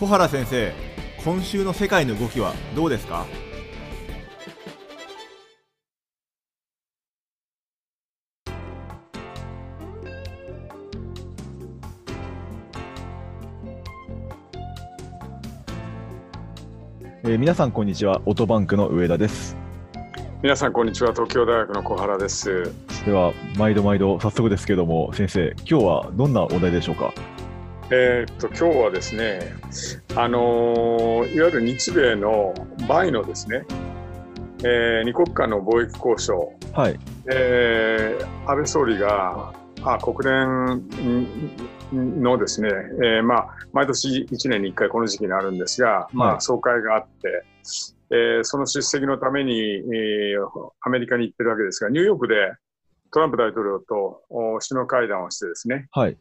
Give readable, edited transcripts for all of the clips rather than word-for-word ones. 小原先生、今週の世界の動きはどうですか？皆さんこんにちは、オトバンクの上田です。皆さんこんにちは、東京大学の小原です。では毎度早速ですけども、先生、今日はどんなお題でしょうか？今日はですね、いわゆる日米の前のですね、2国間の貿易交渉、はい、安倍総理が国連のですね、毎年1年に1回この時期にあるんですが、総会があって、その出席のために、アメリカに行ってるわけですが、ニューヨークでトランプ大統領と首脳会談をしてですね、はい、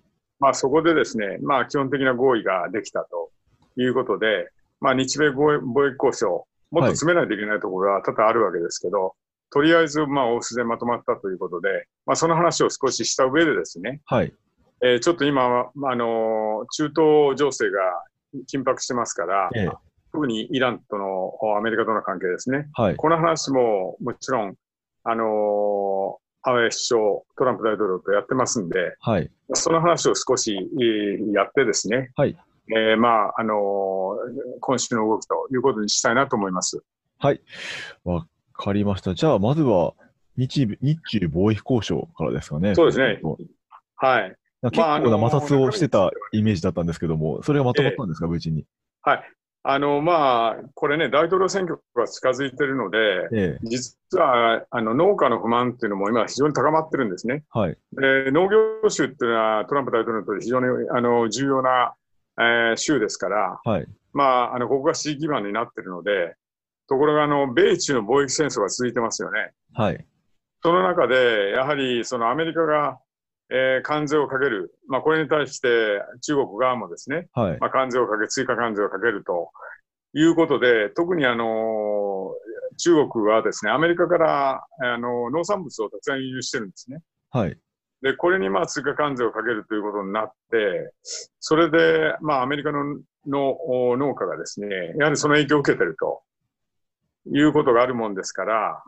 そこでですね、基本的な合意ができたということで、日米貿易交渉、もっと詰めないといけないところは多々あるわけですけど、はい、とりあえず大筋でまとまったということで、その話を少しした上でですね、はい、ちょっと今、中東情勢が緊迫してますから、特にイランとのアメリカとの関係ですね、はい、この話ももちろん、安倍首相、トランプ大統領とやってますんで、はい、その話を少しやってですね、はい、今週の動きということにしたいなと思います。はい、わかりました。じゃあまずは日中貿易交渉からですかね。そうですね、はい。結構な摩擦をしてたイメージだったんですけども、それがまとまったんですか、無事に。はい、これね、大統領選挙が近づいているので、実は農家の不満っていうのも今非常に高まってるんですね。はい、農業州っていうのはトランプ大統領にとって非常に重要な、州ですから、はい、ここが支持基盤になってるので、ところが米中の貿易戦争が続いてますよね。はい、その中でやはりそのアメリカが関税をかける。これに対して中国側もですね、はい、関税をかけ、追加関税をかけるということで、特に中国はですね、アメリカから農産物をたくさん輸入してるんですね。はい。で、これに追加関税をかけるということになって、それでアメリカの農家がですね、やはりその影響を受けてるということがあるもんですから、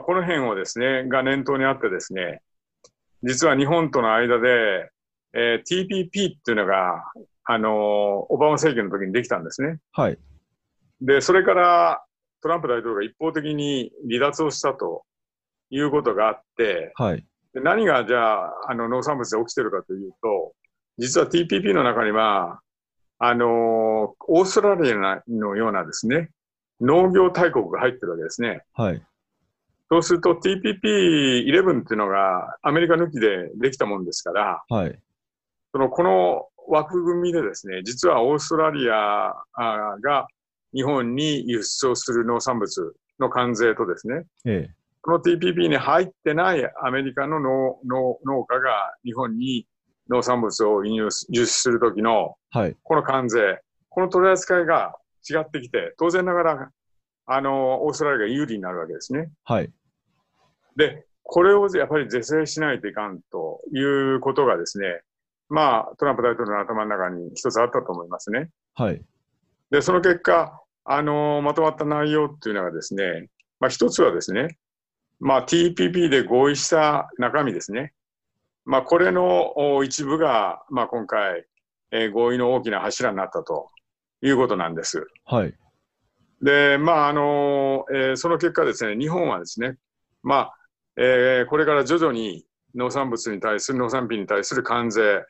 この辺をですね、が念頭にあってですね、実は日本との間で、TPP っていうのが、オバマ政権の時にできたんですね。はい。で、それからトランプ大統領が一方的に離脱をしたということがあって、はい。で、何がじゃあ、農産物で起きてるかというと、実は TPP の中には、オーストラリアのようなですね、農業大国が入ってるわけですね。はい。そうすると TPP11 っていうのがアメリカ抜きでできたもんですから、はい、この枠組みでですね、実はオーストラリアが日本に輸出をする農産物の関税とですね、この TPP に入ってないアメリカの農家が日本に農産物を輸出するときの、はい、この関税、この取り扱いが違ってきて、当然ながらオーストラリアが有利になるわけですね。はい。で、これをやっぱり是正しないといかんということがですね、トランプ大統領の頭の中に一つあったと思いますね。はい。で、その結果、まとまった内容っていうのがですね、一つはですね、TPP で合意した中身ですね。これの一部が、今回、合意の大きな柱になったということなんです。はい。で、その結果ですね、日本はですね、これから徐々に農産物に対する、農産品に対する関税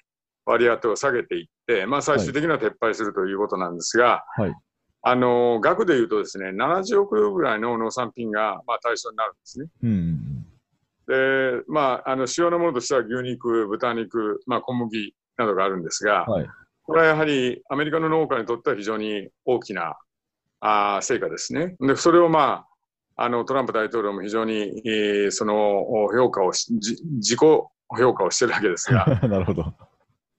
割り当てを下げていって、最終的には撤廃するということなんですが、はい、額でいうとですね、70億ぐらいの農産品が、対象になるんですね。うん。で、主要なものとしては牛肉、豚肉、小麦などがあるんですが、はい、これはやはりアメリカの農家にとっては非常に大きな成果ですね。で、それをトランプ大統領も非常に、その自己評価をしてるわけですが、なるほど。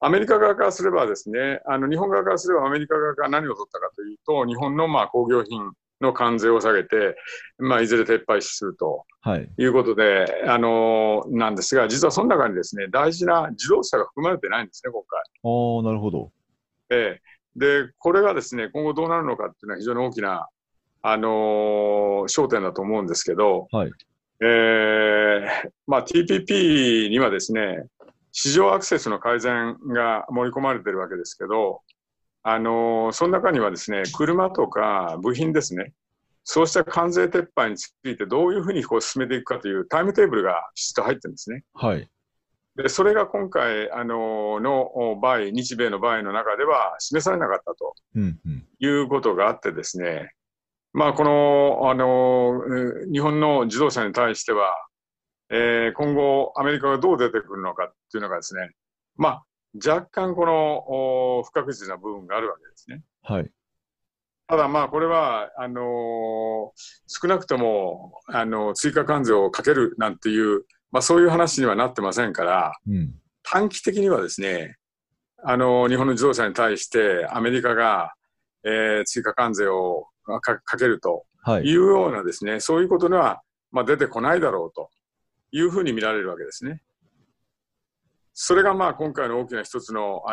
アメリカ側からすればですね、日本側からすればアメリカ側が何を取ったかというと、日本の工業品の関税を下げて、いずれ撤廃するということで、はい、なんですが、実はその中にですね、大事な自動車が含まれてないんですね、今回。ああ、なるほど。で、これがですね、今後どうなるのかっていうのは非常に大きな、焦点だと思うんですけど、はい、TPP にはですね、市場アクセスの改善が盛り込まれているわけですけど、その中にはですね、車とか部品ですね、そうした関税撤廃についてどういうふうにこう進めていくかというタイムテーブルがきちっと入ってるんですね。はい、でそれが今回の場合、日米の場合の中では示されなかったと、いうことがあってですね、この、日本の自動車に対しては、今後アメリカがどう出てくるのかっていうのがですね、若干この不確実な部分があるわけですね。はい、ただこれは少なくとも追加関税をかけるなんていう、そういう話にはなってませんから、短期的にはですね、日本の自動車に対してアメリカが、追加関税をかけるというようなですね、そういうことには、出てこないだろうというふうに見られるわけですね。それが今回の大きな一つの、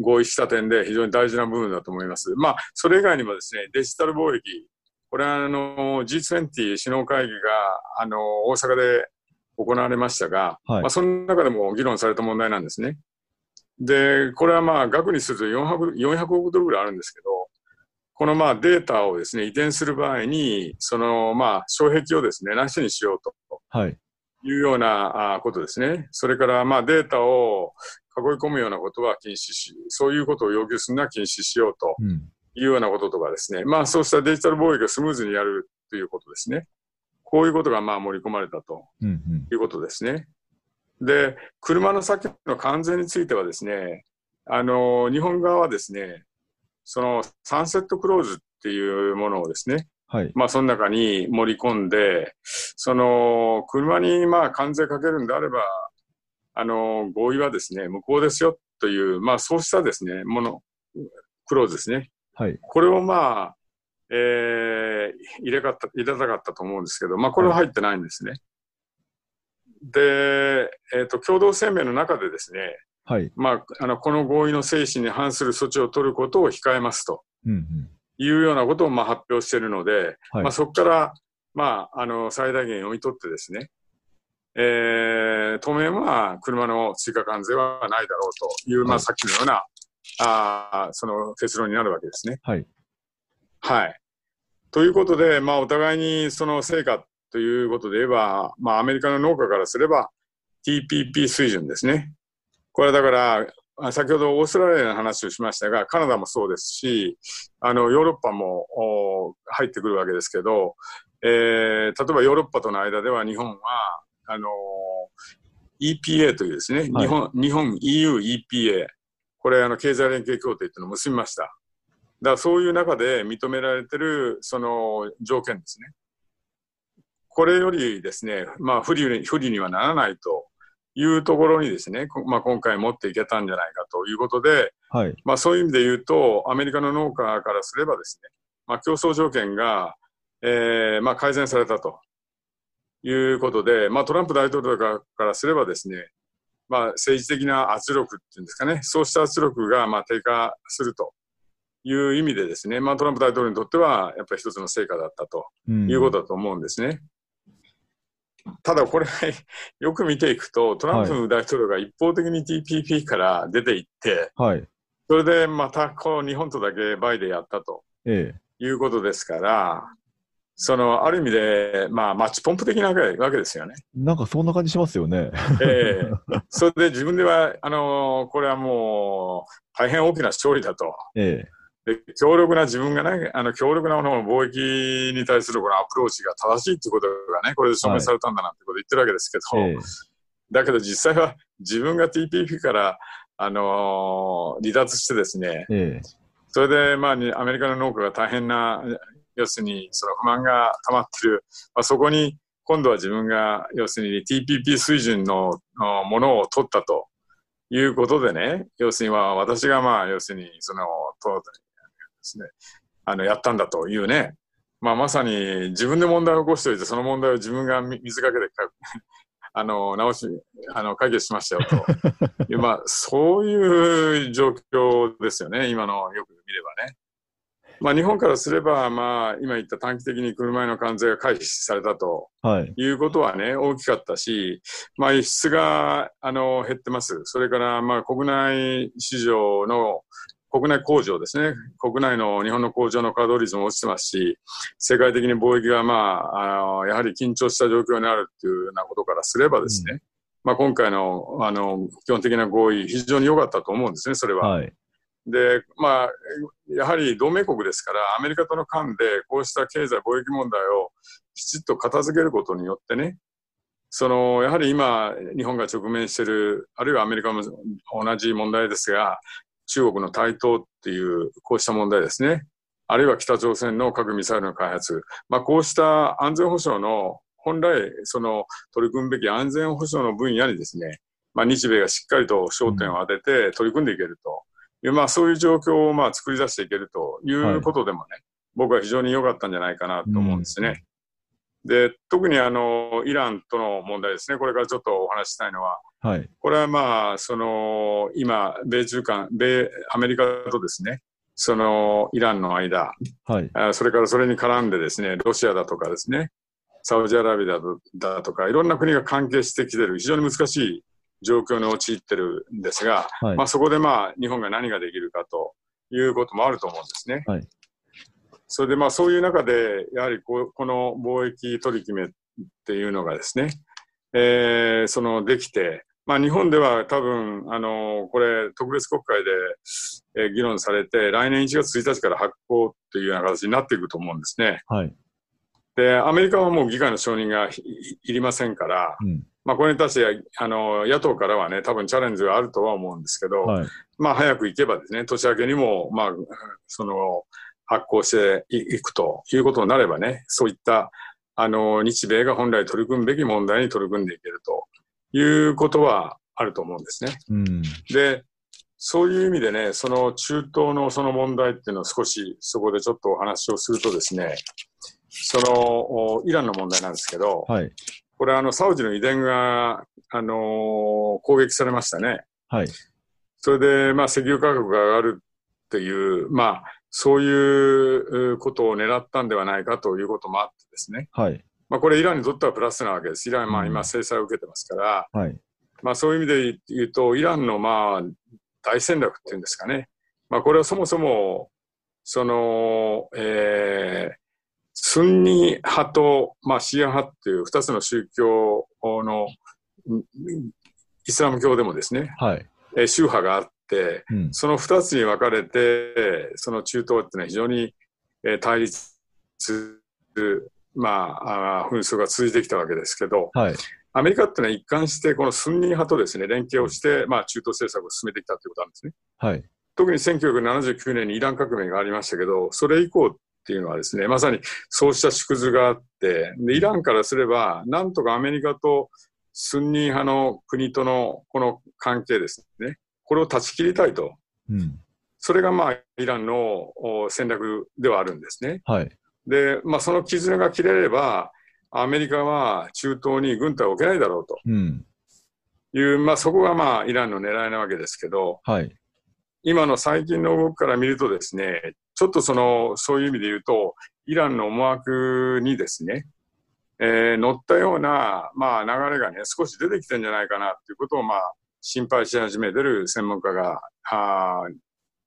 合意した点で非常に大事な部分だと思います。それ以外にもですね、デジタル貿易、これはG20 首脳会議が大阪で行われましたが、その中でも議論された問題なんですね。で、これは額にすると400億ドルぐらいあるんですけど、このデータをですね、移転する場合に、その障壁をですね、なしにしようと。いうようなことですね。それからデータを囲い込むようなことは禁止し、そういうことを要求するのは禁止しようというようなこととかですね、そうしたデジタル貿易をスムーズにやるということですね。こういうことが盛り込まれたということですね。で、車の先の関税についてはですね、日本側はですね、そのサンセットクローズっていうものをですね、その中に盛り込んで、その車に関税かけるんであれば、合意はですね、無効ですよという、そうしたですね、クローズですね。これを入れたかったと思うんですけど、これは入ってないんですね。で、共同声明の中でですね、この合意の精神に反する措置を取ることを控えますと。いうようなことを発表しているので、そこから、最大限読み取ってですね、当面は車の追加関税はないだろうという、さっきのようなその結論になるわけですね。ということで、お互いにその成果ということで言えば、アメリカの農家からすれば TPP 水準ですね。これだから先ほどオーストラリアの話をしましたが、カナダもそうですし、ヨーロッパも入ってくるわけですけど、例えばヨーロッパとの間では日本はEPA というですね、日本 EU EPA、 これ経済連携協定というのを結びました。だからそういう中で認められているその条件ですね、これよりですね、不利にはならないというところにですね、今回持っていけたんじゃないかということで、そういう意味で言うと、アメリカの農家からすればですね、競争条件が、改善されたということで、トランプ大統領からすればですね、政治的な圧力っていうんですかね、そうした圧力が低下するという意味でですね、トランプ大統領にとってはやっぱり一つの成果だったということだと思うんですね。ただこれよく見ていくと、トランプ大統領が一方的に TPP から出ていって、それでまたこう日本とだけバイでやったということですから、そのある意味で、マッチポンプ的なわけですよね。なんかそんな感じしますよね。それで自分ではこれはもう大変大きな勝利だと。強力な自分がね、強力な貿易に対するこのアプローチが正しいということがね、これで証明されたんだなんてことを言ってるわけですけど、だけど実際は自分が TPP から、離脱してですね、それで、アメリカの農家が大変な、要するにその不満が溜まってる、そこに今度は自分が要するに TPP 水準のものを取ったということでね、要するには私が要するにそのですね、やったんだというね、まさに自分で問題を起こしておいて、その問題を自分が水かけて解決しましたよと。まあ、そういう状況ですよね、今のよく見ればね。まあ、日本からすれば、まあ、今言った短期的に車への関税が回避されたということはね、大きかったし、まあ、輸出が減ってます。それから、まあ、国内市場の国内工場ですね。国内の日本の工場の稼働率も落ちてますし、世界的に貿易が、まあ、やはり緊張した状況にあるというようなことからすればですね、まあ、今回の、基本的な合意、非常に良かったと思うんですね、それは。はい。で、まあ、やはり同盟国ですから、アメリカとの間でこうした経済貿易問題をきちっと片付けることによってね、やはり今、日本が直面している、あるいはアメリカも同じ問題ですが、中国の台頭っていう、こうした問題ですね。あるいは北朝鮮の核ミサイルの開発。まあ、こうした安全保障の、本来、取り組むべき安全保障の分野にですね、まあ、日米がしっかりと焦点を当てて取り組んでいけると。まあ、そういう状況を作り出していけるということでもね、はい、僕は非常に良かったんじゃないかなと思うんですね。で、特にイランとの問題ですね、これからちょっとお話したいのは、はい、これはまあ、今、アメリカとですね、イランの間、はい、それからそれに絡んでですね、ロシアだとかですね、サウジアラビアだとか、いろんな国が関係してきている、非常に難しい状況に陥ってるんですが、はい、まあ、そこでまあ日本が何ができるかということもあると思うんですね。はい、それでまあそういう中で、やはりこの貿易取り決めっていうのがですね、できて、まあ、日本では多分、これ特別国会で議論されて、来年1月1日から発効というような形になっていくと思うんですね。はい、で、アメリカはもう議会の承認がいりませんから、うん、まあ、これに対して野党からはね、多分チャレンジがあるとは思うんですけど、はい、まあ、早く行けばですね、年明けにも、まあ、発効していくということになればね、そういった日米が本来取り組むべき問題に取り組んでいけるということはあると思うんですね。うん、で、そういう意味でね、中東の問題っていうのを少しそこでちょっとお話をするとですね、イランの問題なんですけど、はい、これはサウジの遺伝が、攻撃されましたね。はい、それで、まあ、石油価格が上がるっていう、まあ、そういうことを狙ったんではないかということもあってですね。はい、まあ、これイランにとってはプラスなわけです。イランはまあ今制裁を受けてますから、はい、まあ、そういう意味で言うと、イランのまあ大戦略っていうんですかね。まあ、これはそもそも、スンニ派と、まあ、シーア派っていう2つの宗教のイスラム教でもですね、はい、宗派があって、うん、その2つに分かれて、中東っていうのは非常に対立、まあ、紛争が続いてきたわけですけど、はい、アメリカっていうのは一貫してこのスンニ派とですね、連携をして、まあ、中東政策を進めてきたということなんですね。はい、特に1979年にイラン革命がありましたけど、それ以降っていうのはですね、まさにそうした縮図があって、で、イランからすれば、なんとかアメリカとスンニ派の国とのこの関係ですね、これを断ち切りたいと、うん、それがまあイランの戦略ではあるんですね。はい、で、まあ、その絆が切れれば、アメリカは中東に軍隊を置けないだろうという、うん、まあ、そこがまあイランの狙いなわけですけど、はい、今の最近の動きから見るとですね、ちょっとそういう意味で言うと、イランの思惑にですね、乗ったような、まあ、流れがね、少し出てきてるんじゃないかなということを、まあ、心配し始めてる専門家が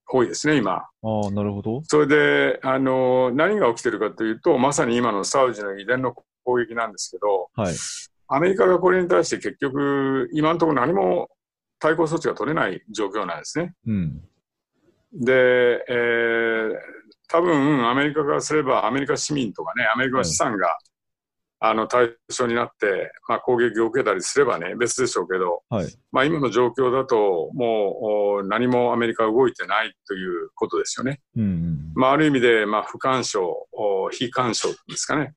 多いですね、今。あ、なるほど。それで何が起きてるかというと、まさに今のサウジの遺伝の攻撃なんですけど、はい、アメリカがこれに対して結局、今のところ何も対抗措置が取れない状況なんですね。うん、で、多分アメリカからすれば、アメリカ市民とかね、アメリカの資産が、はい、対象になって、まあ、攻撃を受けたりすればね、別でしょうけど、はい、まあ、今の状況だと、もう何もアメリカは動いてないということですよね。うんうん、まあ、ある意味で、まあ、不干渉、非干渉ですかね、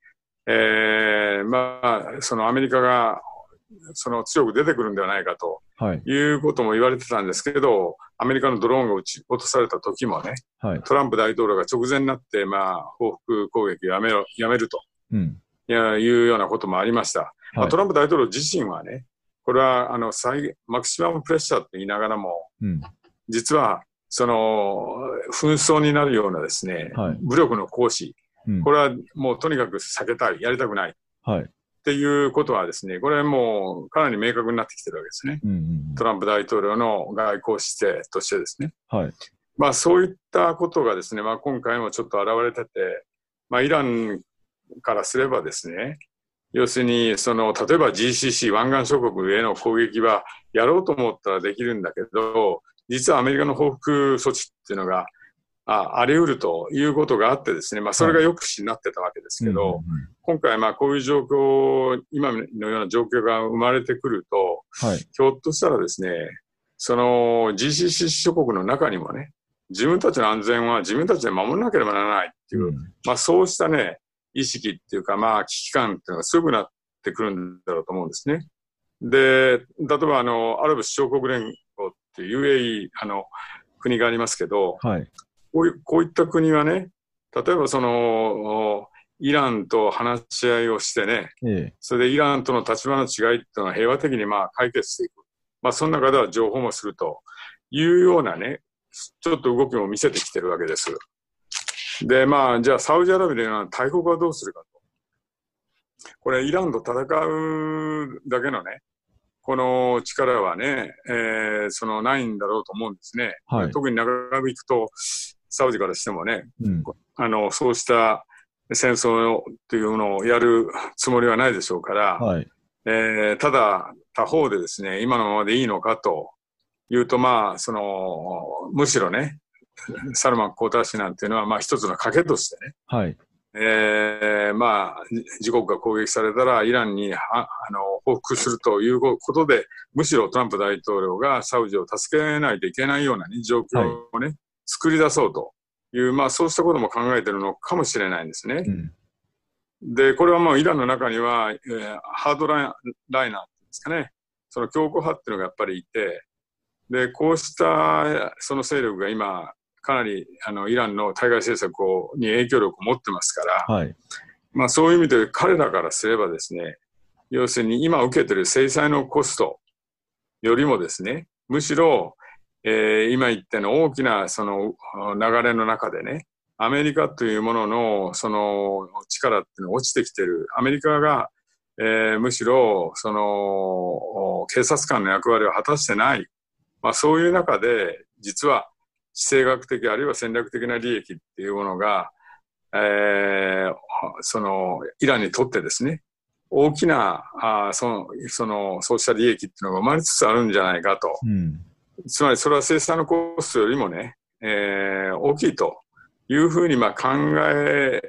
まあ、アメリカが強く出てくるんではないかと、はい、いうことも言われてたんですけど、アメリカのドローンが撃ち落とされた時もね、はい、トランプ大統領が直前になって、まあ、報復攻撃をやめると、うん、いうようなこともありました。まあ、トランプ大統領自身はね、これはマクシマムプレッシャーと言いながらも、うん、実はその紛争になるようなですね、はい、武力の行使、うん、これはもうとにかく避けたい、やりたくない、はい、っていうことはですね、これはもうかなり明確になってきてるわけですね、うんうん、トランプ大統領の外交姿勢としてですね、はい、まあ、そういったことがですね、まあ、今回もちょっと現れてて、まあ、イランからすればですね、要するにその例えば GCC 湾岸諸国への攻撃はやろうと思ったらできるんだけど、実はアメリカの報復措置っていうのが あり得るということがあってですね、まあ、それが抑止になってたわけですけど、はい、今回まあこういう状況、今のような状況が生まれてくると、はい、ひょっとしたらですね、その GCC 諸国の中にもね、自分たちの安全は自分たちで守らなければならないっていう、うん、まあ、そうしたね、意識っていうか、まあ、危機感っていうのがすぐなってくるんだろうと思うんですね。で、例えばアラブ首長国連合っていう UAE 国がありますけど、はい、こういった国はね、例えばそのイランと話し合いをしてね、それでイランとの立場の違いっていうのは平和的にまあ解決していく、まあ、その中では情報もするというようなね、ちょっと動きも見せてきてるわけです。で、まあ、じゃあサウジアラビアの大国はどうするかと。これイランと戦うだけのね、この力はね、そのないんだろうと思うんですね、はい、特に長引くとサウジからしてもね、うん、そうした戦争というのをやるつもりはないでしょうから、はい、ただ他方でですね、今のままでいいのかというと、まあ、そのむしろね、サルマン皇太子なんていうのは、まあ、一つの賭けとしてね、はい、まあ、自国が攻撃されたらイランに報復するということで、むしろトランプ大統領がサウジを助けないといけないような、ね、状況を、ね、はい、作り出そうという、まあ、そうしたことも考えているのかもしれないんですね、うん、でこれはもうイランの中には、ハードライナーですかね、その強硬派っていうのがやっぱりいて、でこうしたその勢力が今かなりイランの対外政策に影響力を持ってますから、はい、まあ、そういう意味で彼らからすればですね、要するに今受けている制裁のコストよりもですね、むしろ、今言ったの大きなその流れの中でね、アメリカというもののその力っていうのが落ちてきてる、アメリカが、むしろその警察官の役割を果たしてない、まあ、そういう中で実は地政学的あるいは戦略的な利益っていうものが、そのイランにとってですね、大きなそうした利益っていうのが生まれつつあるんじゃないかと、うん、つまりそれは生産のコストよりもね、大きいというふうにまあ考え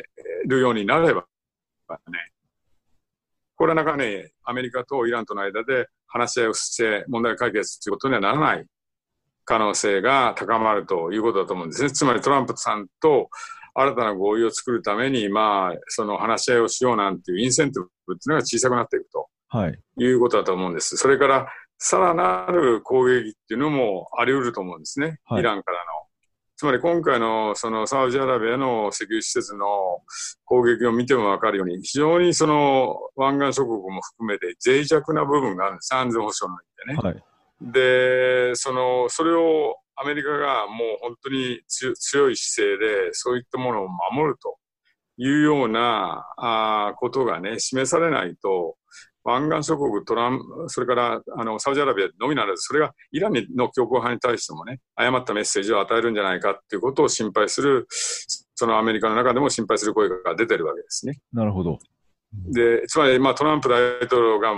るようになればね、これはなかなかね、アメリカとイランとの間で話し合いをして問題解決ということにはならない可能性が高まるということだと思うんですね。つまりトランプさんと新たな合意を作るために、まあ、その話し合いをしようなんていうインセンティブっていうのが小さくなっていくと、はい、いうことだと思うんです。それからさらなる攻撃っていうのもあり得ると思うんですね、はい、イランからの。つまり今回のそのサウジアラビアの石油施設の攻撃を見ても分かるように、非常にその湾岸諸国も含めて脆弱な部分があるんです、安全保障の意味でね。はい、でそれをアメリカがもう本当に強い姿勢でそういったものを守るというようなことがね、示されないと、湾岸諸国、それからサウジアラビアのみならず、それがイランの強硬派に対してもね、誤ったメッセージを与えるんじゃないかということを心配する、そのアメリカの中でも心配する声が出てるわけですね。なるほど。でつまり、まあ、トランプ大統領が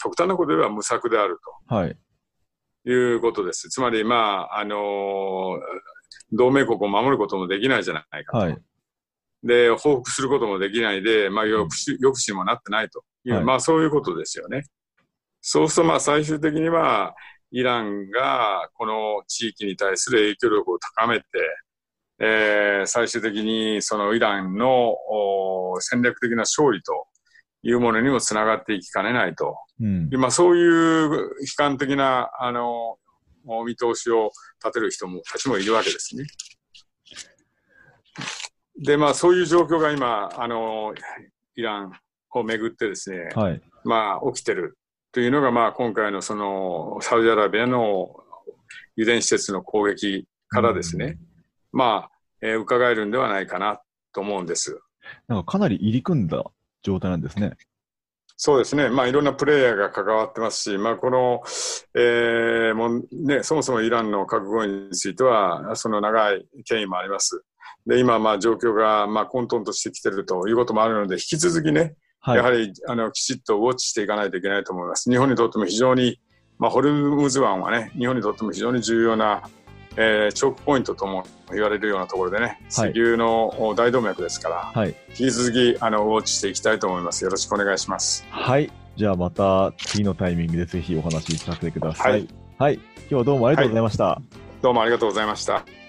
極端なことでは無策であると。はい、いうことです。つまり、まあ同盟国を守ることもできないじゃないかと、はい、で報復することもできないで、まあ、抑止にもなってないという、はい、まあ、そういうことですよね。そうすると、まあ、最終的にはイランがこの地域に対する影響力を高めて、最終的にそのイランの戦略的な勝利というものにもつながっていきかねないと、うん、今そういう悲観的な見通しを立てる人もたちもいるわけですね。で、まあ、そういう状況が今イランをめぐってですね、はい、まあ起きてるというのが、まあ今回のそのサウジアラビアの油田施設の攻撃からですね、うん、まあ、伺えるんではないかなと思うんです。なんかかなり入り組んだ状態なんですね。そうですね、まあ、いろんなプレイヤーが関わってますし、まあこのもうね、そもそもイランの核合意についてはその長い権威もあります。で今まあ状況がまあ混沌としてきているということもあるので、引き続きね、はい、やはりきちっとウォッチしていかないといけないと思います。日本にとっても非常に、まあ、ホルムズ湾はね、日本にとっても非常に重要なチョークポイントとも言われるようなところでね、石油の大動脈ですから、はい、引き続きウォッチしていきたいと思います。よろしくお願いします。はい、じゃあまた次のタイミングでぜひお話しさせてください。はい、はい、今日はどうもありがとうございました。はい、どうもありがとうございました。